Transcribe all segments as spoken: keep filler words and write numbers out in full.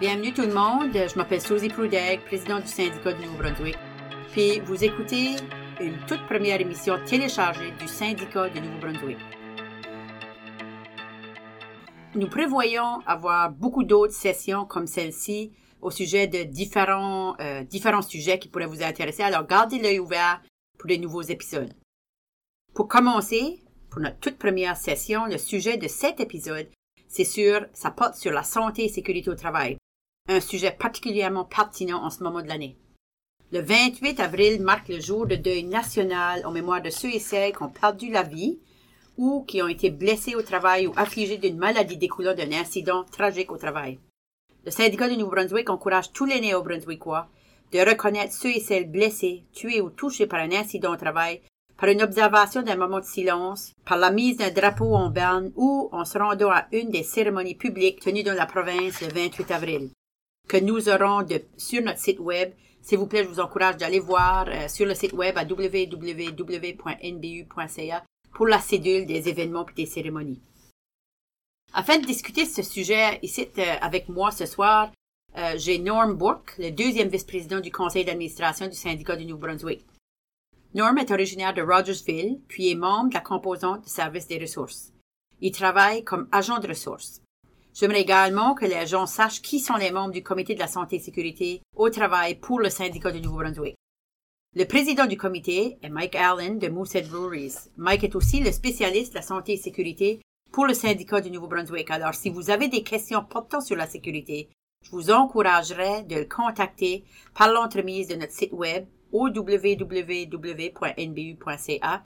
Bienvenue tout le monde, je m'appelle Susie Proudegg, présidente du syndicat du Nouveau-Brunswick. Puis vous écoutez une toute première émission téléchargée du syndicat du Nouveau-Brunswick. Nous prévoyons avoir beaucoup d'autres sessions comme celle-ci au sujet de différents, euh, différents sujets qui pourraient vous intéresser, alors gardez l'œil ouvert pour les nouveaux épisodes. Pour commencer, pour notre toute première session, le sujet de cet épisode, c'est sûr, ça porte sur la santé et sécurité au travail, un sujet particulièrement pertinent en ce moment de l'année. Le vingt-huit avril marque le jour de deuil national en mémoire de ceux et celles qui ont perdu la vie ou qui ont été blessés au travail ou affligés d'une maladie découlant d'un incident tragique au travail. Le syndicat du Nouveau-Brunswick encourage tous les Néo-Brunswickois de reconnaître ceux et celles blessés, tués ou touchés par un incident au travail, par une observation d'un moment de silence, par la mise d'un drapeau en berne ou en se rendant à une des cérémonies publiques tenues dans la province le vingt-huit avril, que nous aurons de, sur notre site web. S'il vous plaît, je vous encourage d'aller voir euh, sur le site web à double v double v double v point n b u point c a pour la cédule des événements et des cérémonies. Afin de discuter ce sujet ici euh, avec moi ce soir, euh, j'ai Norm Bourque, le deuxième vice-président du conseil d'administration du syndicat du Nouveau-Brunswick. Norm est originaire de Rogersville, puis est membre de la composante du service des ressources. Il travaille comme agent de ressources. J'aimerais également que les gens sachent qui sont les membres du comité de la santé et sécurité au travail pour le syndicat du Nouveau-Brunswick. Le président du comité est Mike Allen de Moosehead Breweries. Mike est aussi le spécialiste de la santé et sécurité pour le syndicat du Nouveau-Brunswick. Alors, si vous avez des questions portant sur la sécurité, je vous encouragerais de le contacter par l'entremise de notre site web au double v double v double v point n b u point c a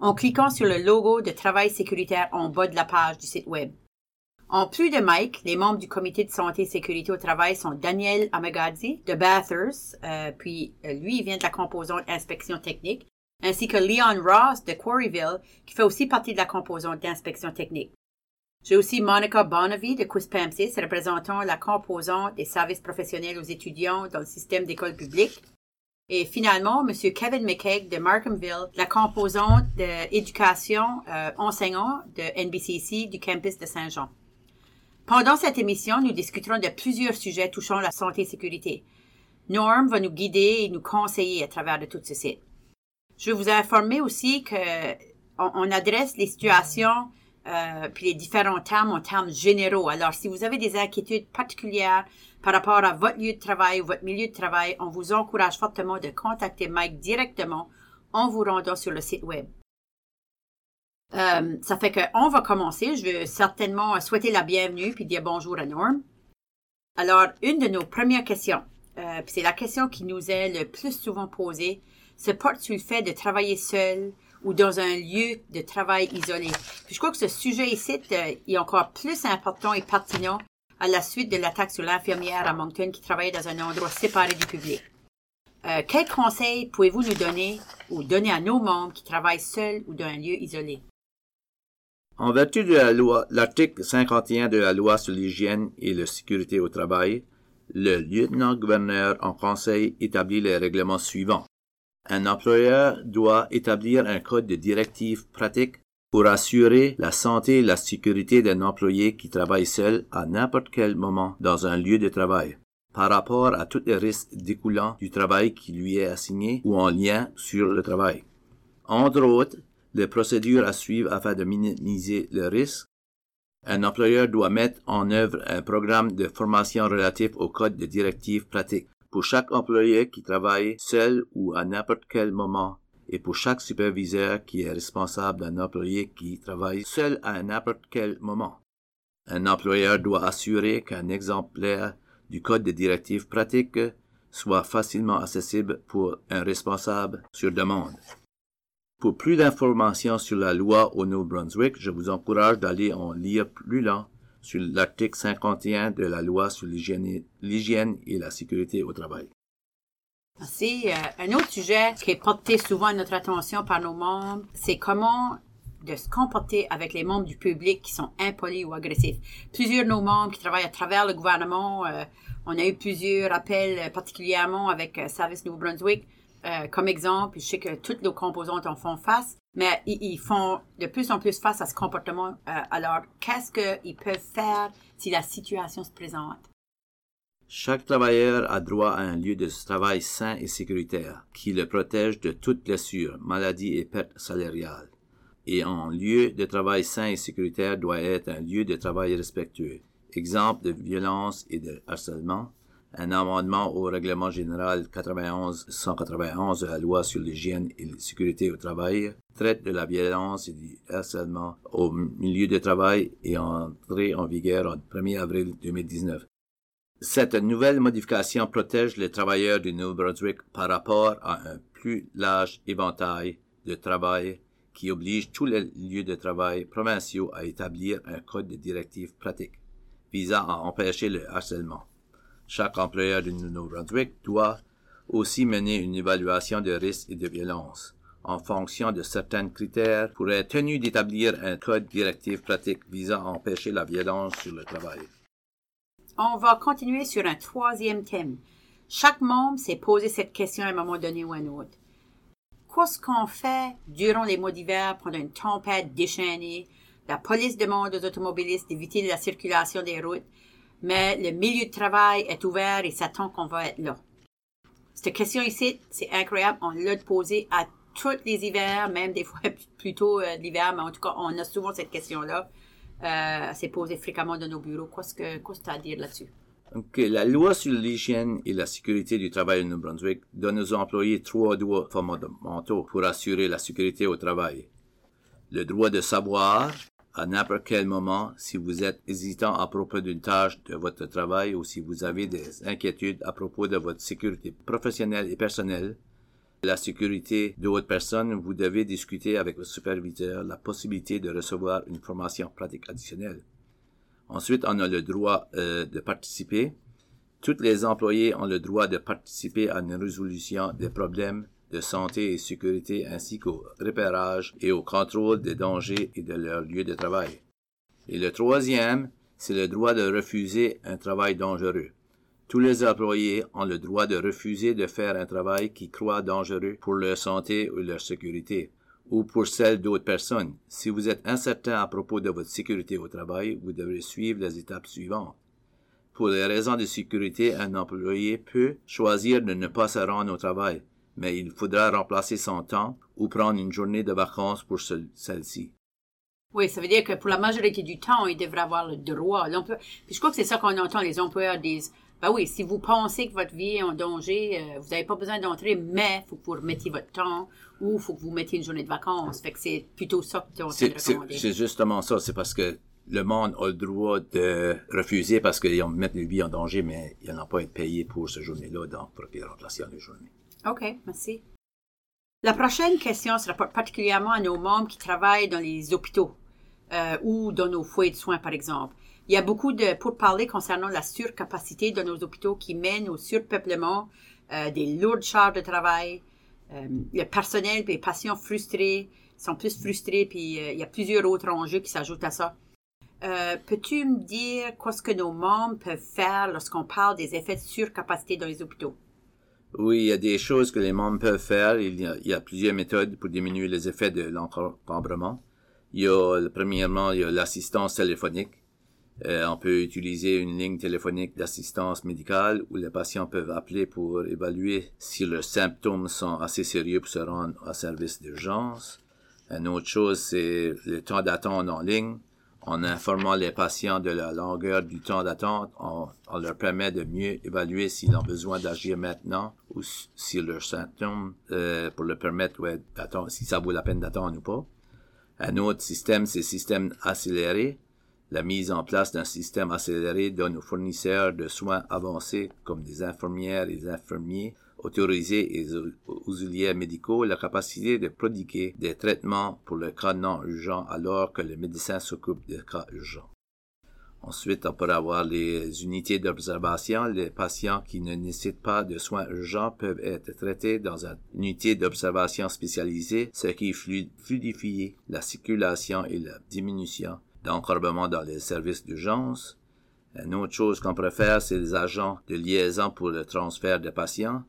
en cliquant sur le logo de travail sécuritaire en bas de la page du site web. En plus de Mike, les membres du comité de santé et sécurité au travail sont Daniel Amagadzi de Bathurst, euh, puis euh, lui il vient de la composante inspection technique, ainsi que Leon Ross de Quarryville qui fait aussi partie de la composante d'inspection technique. J'ai aussi Monica Bonnevie de CUSPAMSIS, représentant la composante des services professionnels aux étudiants dans le système d'école publique. Et finalement, M. Kevin McCaig de Markhamville, la composante d'éducation euh, enseignant de N B C C du campus de Saint-Jean. Pendant cette émission, nous discuterons de plusieurs sujets touchant la santé et sécurité. Norm va nous guider et nous conseiller à travers de tout ceci. Je vais vous informer aussi que on, on adresse les situations euh, puis les différents termes en termes généraux. Alors, si vous avez des inquiétudes particulières par rapport à votre lieu de travail ou votre milieu de travail, on vous encourage fortement de contacter Mike directement en vous rendant sur le site web. Euh, ça fait qu'on va commencer. Je veux certainement souhaiter la bienvenue puis dire bonjour à Norm. Alors, une de nos premières questions, euh, puis c'est la question qui nous est le plus souvent posée, se porte sur le fait de travailler seul ou dans un lieu de travail isolé. Puis je crois que ce sujet ici euh, est encore plus important et pertinent à la suite de l'attaque sur l'infirmière à Moncton qui travaillait dans un endroit séparé du public. Euh, quels conseils pouvez-vous nous donner ou donner à nos membres qui travaillent seuls ou dans un lieu isolé? En vertu de la loi, l'article cinquante et un de la loi sur l'hygiène et la sécurité au travail, le lieutenant-gouverneur en conseil établit les règlements suivants. Un employeur doit établir un code de directives pratiques pour assurer la santé et la sécurité d'un employé qui travaille seul à n'importe quel moment dans un lieu de travail, par rapport à tous les risques découlant du travail qui lui est assigné ou en lien sur le travail. Entre autres, les procédures à suivre afin de minimiser le risque. Un employeur doit mettre en œuvre un programme de formation relatif au code de directives pratiques pour chaque employé qui travaille seul ou à n'importe quel moment, et pour chaque superviseur qui est responsable d'un employé qui travaille seul à n'importe quel moment. Un employeur doit assurer qu'un exemplaire du code de directives pratiques soit facilement accessible pour un responsable sur demande. Pour plus d'informations sur la loi au Nouveau-Brunswick, je vous encourage d'aller en lire plus long sur l'article cinquante et un de la loi sur l'hygiène et la sécurité au travail. Merci. Euh, un autre sujet qui est porté souvent à notre attention par nos membres, c'est comment de se comporter avec les membres du public qui sont impolis ou agressifs. Plusieurs de nos membres qui travaillent à travers le gouvernement, euh, on a eu plusieurs appels euh, particulièrement avec euh, Service Nouveau-Brunswick. Euh, comme exemple, je sais que toutes nos composantes en font face, mais ils, ils font de plus en plus face à ce comportement. Euh, alors, qu'est-ce qu'ils peuvent faire si la situation se présente? Chaque travailleur a droit à un lieu de travail sain et sécuritaire qui le protège de toute blessure, maladie et perte salariale. Et un lieu de travail sain et sécuritaire doit être un lieu de travail respectueux. Exemple de violence et de harcèlement, un amendement au règlement général quatre-vingt-onze cent quatre-vingt-onze de la loi sur l'hygiène et la sécurité au travail traite de la violence et du harcèlement au milieu de travail et est entré en vigueur le premier avril deux mille dix-neuf. Cette nouvelle modification protège les travailleurs du Nouveau-Brunswick par rapport à un plus large éventail de travail qui oblige tous les lieux de travail provinciaux à établir un code de directive pratique visant à empêcher le harcèlement. Chaque employeur du Nouveau-Brunswick doit aussi mener une évaluation de risques et de violences en fonction de certains critères pour être tenu d'établir un code directif pratique visant à empêcher la violence sur le travail. On va continuer sur un troisième thème. Chaque membre s'est posé cette question à un moment donné ou à un autre. Qu'est-ce qu'on fait durant les mois d'hiver pendant une tempête déchaînée? La police demande aux automobilistes d'éviter la circulation des routes. Mais le milieu de travail est ouvert et s'attend qu'on va être là. Cette question ici, c'est incroyable. On l'a posée à tous les hivers, même des fois plutôt euh, l'hiver, mais en tout cas, on a souvent cette question-là. Euh, c'est posé fréquemment dans nos bureaux. Qu'est-ce que tu as à dire là-dessus? Okay, la loi sur l'hygiène et la sécurité du travail au Nouveau-Brunswick donne aux employés trois droits fondamentaux pour assurer la sécurité au travail. Le droit de savoir à n'importe quel moment, si vous êtes hésitant à propos d'une tâche de votre travail ou si vous avez des inquiétudes à propos de votre sécurité professionnelle et personnelle, la sécurité de votre personne, vous devez discuter avec le superviseur la possibilité de recevoir une formation pratique additionnelle. Ensuite, on a le droit euh, de participer. Tous les employés ont le droit de participer à une résolution des problèmes de santé et sécurité ainsi qu'au repérage et au contrôle des dangers et de leur lieu de travail. Et le troisième, c'est le droit de refuser un travail dangereux. Tous les employés ont le droit de refuser de faire un travail qu'ils croient dangereux pour leur santé ou leur sécurité, ou pour celle d'autres personnes. Si vous êtes incertain à propos de votre sécurité au travail, vous devrez suivre les étapes suivantes. Pour les raisons de sécurité, un employé peut choisir de ne pas se rendre au travail, mais il faudra remplacer son temps ou prendre une journée de vacances pour ce, celle-ci. Oui, ça veut dire que pour la majorité du temps, il devrait avoir le droit. Puis je crois que c'est ça qu'on entend, les employeurs disent, « Ben oui, si vous pensez que votre vie est en danger, euh, vous n'avez pas besoin d'entrer, mais il faut que vous remettiez votre temps ou il faut que vous mettiez une journée de vacances. » Fait que c'est plutôt ça qu'on s'est recommandé. C'est justement ça, c'est parce que le monde a le droit de refuser parce qu'ils mettent leur vie en danger, mais ils n'ont pas été payés pour cette journée-là, donc pour qu'ils remplacent la journée. OK, merci. La prochaine question se rapporte particulièrement à nos membres qui travaillent dans les hôpitaux euh, ou dans nos foyers de soins, par exemple. Il y a beaucoup de pourparlers concernant la surcapacité de nos hôpitaux qui mène au surpeuplement, euh, des lourdes charges de travail. Euh, le personnel et les patients frustrés sont plus frustrés, puis euh, il y a plusieurs autres enjeux qui s'ajoutent à ça. Euh, peux-tu me dire qu'est-ce que nos membres peuvent faire lorsqu'on parle des effets de surcapacité dans les hôpitaux? Oui, il y a des choses que les membres peuvent faire. Il y a, il y a plusieurs méthodes pour diminuer les effets de l'encombrement. Il y a, premièrement, il y a l'assistance téléphonique. Euh, on peut utiliser une ligne téléphonique d'assistance médicale où les patients peuvent appeler pour évaluer si leurs symptômes sont assez sérieux pour se rendre au service d'urgence. Une autre chose, c'est le temps d'attente en ligne. En informant les patients de la longueur du temps d'attente, on, on leur permet de mieux évaluer s'ils ont besoin d'agir maintenant ou si leurs symptômes euh, pour leur permettre ouais, d'attendre, si ça vaut la peine d'attendre ou pas. Un autre système, c'est le système accéléré. La mise en place d'un système accéléré donne aux fournisseurs de soins avancés comme des infirmières et des infirmiers autorisés et auxiliaires médicaux la capacité de prodiguer des traitements pour le cas non urgent alors que le médecin s'occupe des cas urgents. Ensuite, on peut avoir les unités d'observation. Les patients qui ne nécessitent pas de soins urgents peuvent être traités dans une unité d'observation spécialisée, ce qui fluidifie la circulation et la diminution d'encombrement dans les services d'urgence. Une autre chose qu'on peut faire, c'est les agents de liaison pour le transfert des patients.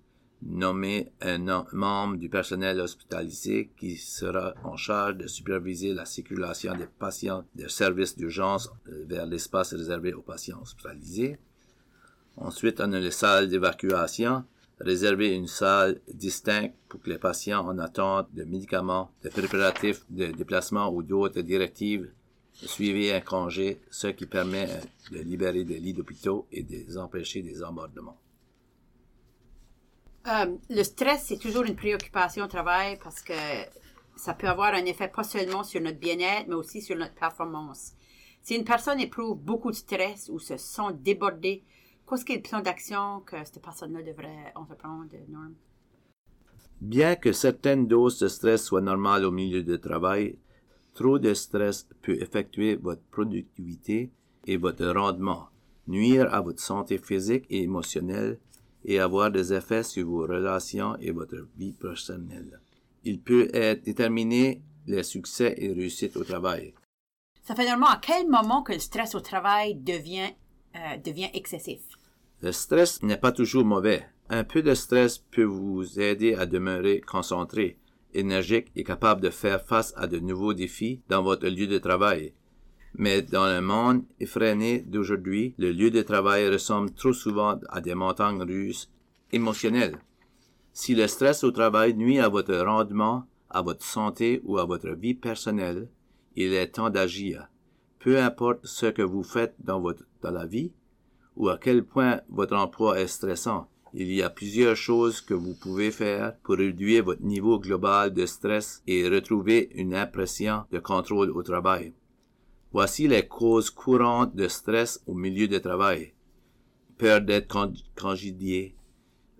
Nommer un membre du personnel hospitalisé qui sera en charge de superviser la circulation des patients des services d'urgence vers l'espace réservé aux patients hospitalisés. Ensuite, on a les salles d'évacuation, réserver une salle distincte pour que les patients en attente de médicaments, de préparatifs, de déplacements ou d'autres directives suivent un congé, ce qui permet de libérer des lits d'hôpitaux et de empêcher des embordements. Euh, le stress, c'est toujours une préoccupation au travail parce que ça peut avoir un effet pas seulement sur notre bien-être, mais aussi sur notre performance. Si une personne éprouve beaucoup de stress ou se sent débordée, qu'est-ce qu'il y a de plan d'action que cette personne-là devrait entreprendre, Norm? Bien que certaines doses de stress soient normales au milieu du travail, trop de stress peut affecter votre productivité et votre rendement, nuire à votre santé physique et émotionnelle, et avoir des effets sur vos relations et votre vie personnelle. Il peut être déterminé les succès et réussites au travail. Ça fait normalement à quel moment que le stress au travail devient, euh, devient excessif? Le stress n'est pas toujours mauvais. Un peu de stress peut vous aider à demeurer concentré, énergique et capable de faire face à de nouveaux défis dans votre lieu de travail. Mais dans le monde effréné d'aujourd'hui, le lieu de travail ressemble trop souvent à des montagnes russes émotionnelles. Si le stress au travail nuit à votre rendement, à votre santé ou à votre vie personnelle, il est temps d'agir. Peu importe ce que vous faites dans votre dans la vie ou à quel point votre emploi est stressant, il y a plusieurs choses que vous pouvez faire pour réduire votre niveau global de stress et retrouver une impression de contrôle au travail. Voici les causes courantes de stress au milieu de travail. Peur d'être congédié,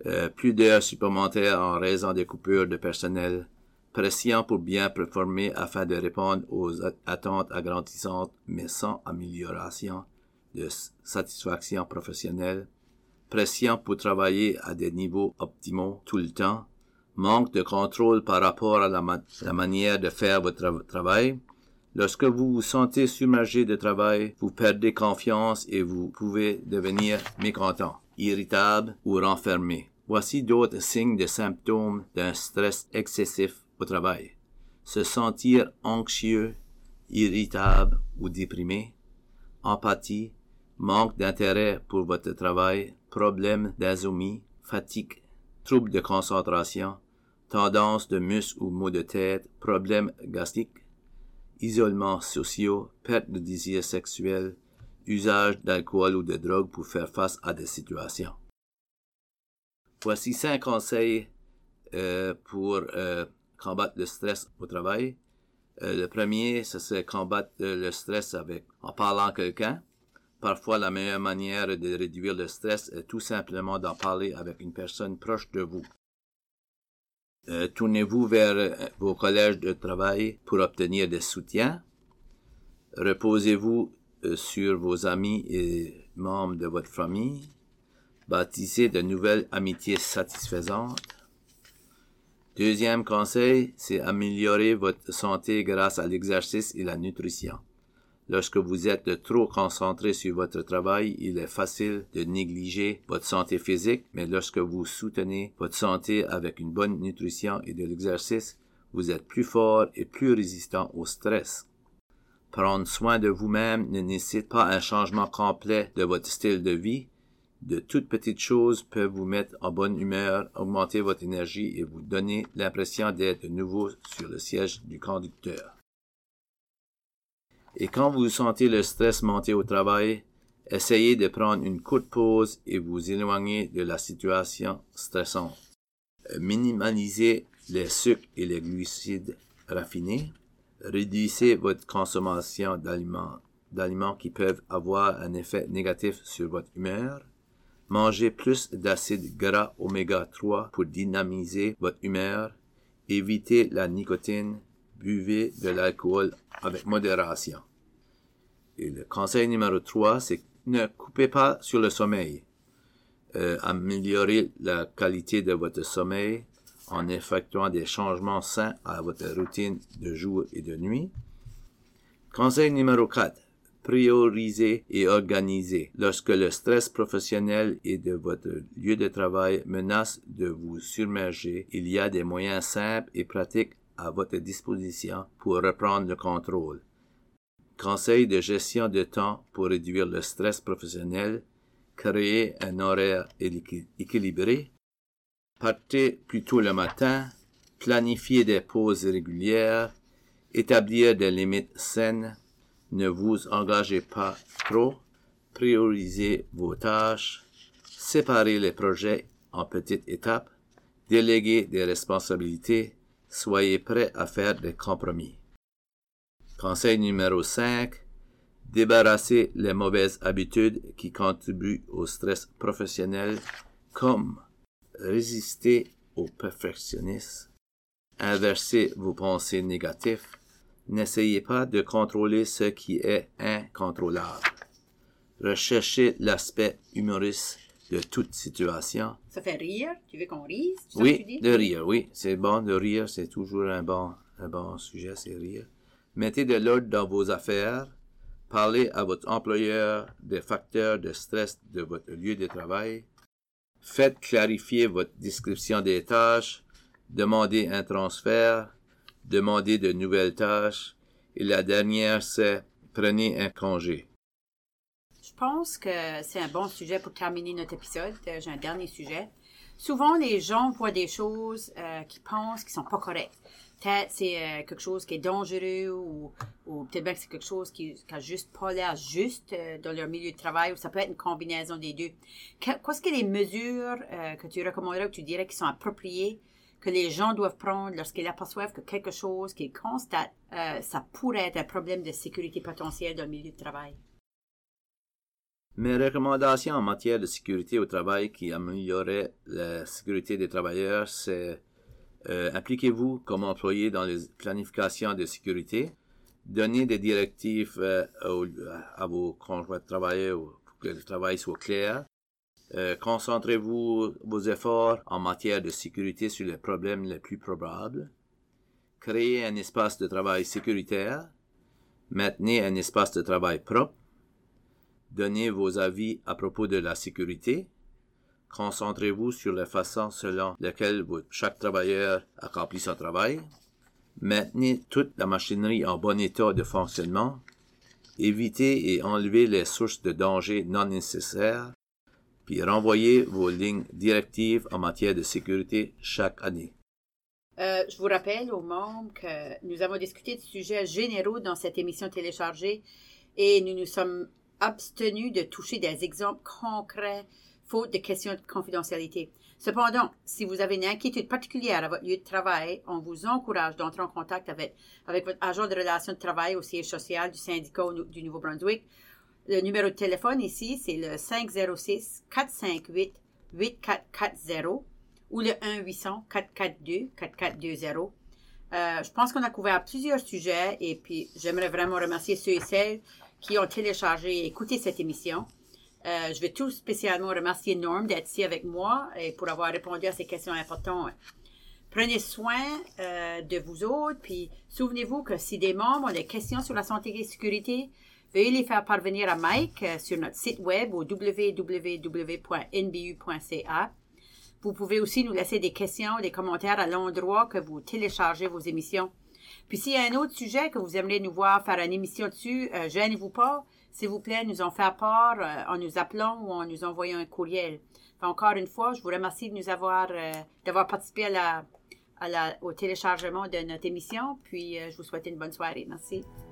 euh, plus d'heures supplémentaires en raison des coupures de personnel, pression pour bien performer afin de répondre aux attentes agrandissantes mais sans amélioration de satisfaction professionnelle, pression pour travailler à des niveaux optimaux tout le temps, manque de contrôle par rapport à la, ma- la manière de faire votre tra- travail. Lorsque vous vous sentez submergé de travail, vous perdez confiance et vous pouvez devenir mécontent, irritable ou renfermé. Voici d'autres signes de symptômes d'un stress excessif au travail. Se sentir anxieux, irritable ou déprimé, empathie, manque d'intérêt pour votre travail, problème d'insomnie, fatigue, troubles de concentration, tendance de muscles ou maux de tête, problèmes gastriques, isolement social, perte de désir sexuel, usage d'alcool ou de drogue pour faire face à des situations. Voici cinq conseils euh, pour euh, combattre le stress au travail. Euh, le premier, ce serait combattre euh, le stress avec en parlant à quelqu'un. Parfois, la meilleure manière de réduire le stress est tout simplement d'en parler avec une personne proche de vous. Euh, tournez-vous vers euh, vos collèges de travail pour obtenir des soutiens. Reposez-vous euh, sur vos amis et membres de votre famille. Bâtissez de nouvelles amitiés satisfaisantes. Deuxième conseil, c'est améliorer votre santé grâce à l'exercice et la nutrition. Lorsque vous êtes trop concentré sur votre travail, il est facile de négliger votre santé physique, mais lorsque vous soutenez votre santé avec une bonne nutrition et de l'exercice, vous êtes plus fort et plus résistant au stress. Prendre soin de vous-même ne nécessite pas un changement complet de votre style de vie. De toutes petites choses peuvent vous mettre en bonne humeur, augmenter votre énergie et vous donner l'impression d'être de nouveau sur le siège du conducteur. Et quand vous sentez le stress monter au travail, essayez de prendre une courte pause et vous éloigner de la situation stressante. Minimalisez les sucres et les glucides raffinés. Réduisez votre consommation d'aliments, d'aliments qui peuvent avoir un effet négatif sur votre humeur. Mangez plus d'acides gras oméga trois pour dynamiser votre humeur. Évitez la nicotine. Buvez de l'alcool avec modération. Et le conseil numéro trois, c'est ne coupez pas sur le sommeil. Euh, améliorez la qualité de votre sommeil en effectuant des changements sains à votre routine de jour et de nuit. Conseil numéro quatre, priorisez et organisez. Lorsque le stress professionnel et de votre lieu de travail menace de vous submerger, il y a des moyens simples et pratiques à votre disposition pour reprendre le contrôle. Conseil de gestion de temps pour réduire le stress professionnel. créer un horaire équilibré, partez plus tôt le matin, planifiez des pauses régulières, établir des limites saines, ne vous engagez pas trop, priorisez vos tâches, séparez les projets en petites étapes, déléguez des responsabilités, soyez prêts à faire des compromis. Conseil numéro cinq. Débarrassez les mauvaises habitudes qui contribuent au stress professionnel, comme résister au perfectionnisme, inverser vos pensées négatives, n'essayez pas de contrôler ce qui est incontrôlable. Recherchez l'aspect humoriste de toute situation. Ça fait rire? Tu veux qu'on rise? Tu oui, tu dis? de rire, oui. C'est bon de rire, c'est toujours un bon, un bon sujet, c'est rire. Mettez de l'ordre dans vos affaires. Parlez à votre employeur des facteurs de stress de votre lieu de travail. Faites clarifier votre description des tâches. Demandez un transfert. Demandez de nouvelles tâches. Et la dernière, c'est prenez un congé. Je pense que c'est un bon sujet pour terminer notre épisode. J'ai un dernier sujet. Souvent, les gens voient des choses euh, qu'ils pensent qui ne sont pas correctes. Peut-être c'est euh, quelque chose qui est dangereux ou, ou peut-être bien que c'est quelque chose qui n'a juste pas l'air juste euh, dans leur milieu de travail, ou ça peut être une combinaison des deux. Que, qu'est-ce que les mesures euh, que tu recommanderais ou que tu dirais qui sont appropriées, que les gens doivent prendre lorsqu'ils aperçoivent que quelque chose qu'ils constatent, euh, ça pourrait être un problème de sécurité potentielle dans le milieu de travail? Mes recommandations en matière de sécurité au travail qui amélioraient la sécurité des travailleurs, c'est Euh, impliquez-vous comme employé dans les planifications de sécurité. Donnez des directives euh, au, à vos conjoints de travail pour que le travail soit clair. Euh, concentrez-vous vos efforts en matière de sécurité sur les problèmes les plus probables. Créez un espace de travail sécuritaire. Maintenez un espace de travail propre. Donnez vos avis à propos de la sécurité. Concentrez-vous sur la façon selon laquelle chaque travailleur accomplit son travail. Maintenez toute la machinerie en bon état de fonctionnement. Évitez et enlevez les sources de danger non nécessaires. Puis renvoyez vos lignes directives en matière de sécurité chaque année. Euh, je vous rappelle aux membres que nous avons discuté de sujets généraux dans cette émission téléchargée et nous nous sommes abstenus de toucher des exemples concrets faute de questions de confidentialité. Cependant, si vous avez une inquiétude particulière à votre lieu de travail, on vous encourage d'entrer en contact avec, avec votre agent de relations de travail au siège social du syndicat du Nouveau-Brunswick. Le numéro de téléphone ici, c'est le cinq zéro six, quatre cinq huit, huit quatre quatre zéro ou le un huit zéro zéro, quatre quatre deux, quatre quatre deux zéro. Euh, je pense qu'on a couvert plusieurs sujets et puis j'aimerais vraiment remercier ceux et celles qui ont téléchargé et écouté cette émission. Euh, je vais tout spécialement remercier Norm d'être ici avec moi et pour avoir répondu à ces questions importantes. Prenez soin euh, de vous autres, puis souvenez-vous que si des membres ont des questions sur la santé et la sécurité, veuillez les faire parvenir à Mike euh, sur notre site web au double vé double vé double vé point n b u point c a. Vous pouvez aussi nous laisser des questions, des commentaires à l'endroit que vous téléchargez vos émissions. Puis s'il y a un autre sujet que vous aimeriez nous voir faire une émission dessus, euh, gênez-vous pas. S'il vous plaît, nous en faire part euh, en nous appelant ou en nous envoyant un courriel. Enfin, encore une fois, je vous remercie de nous avoir, euh, d'avoir participé à la, à la, au téléchargement de notre émission. Puis, euh, je vous souhaite une bonne soirée. Merci.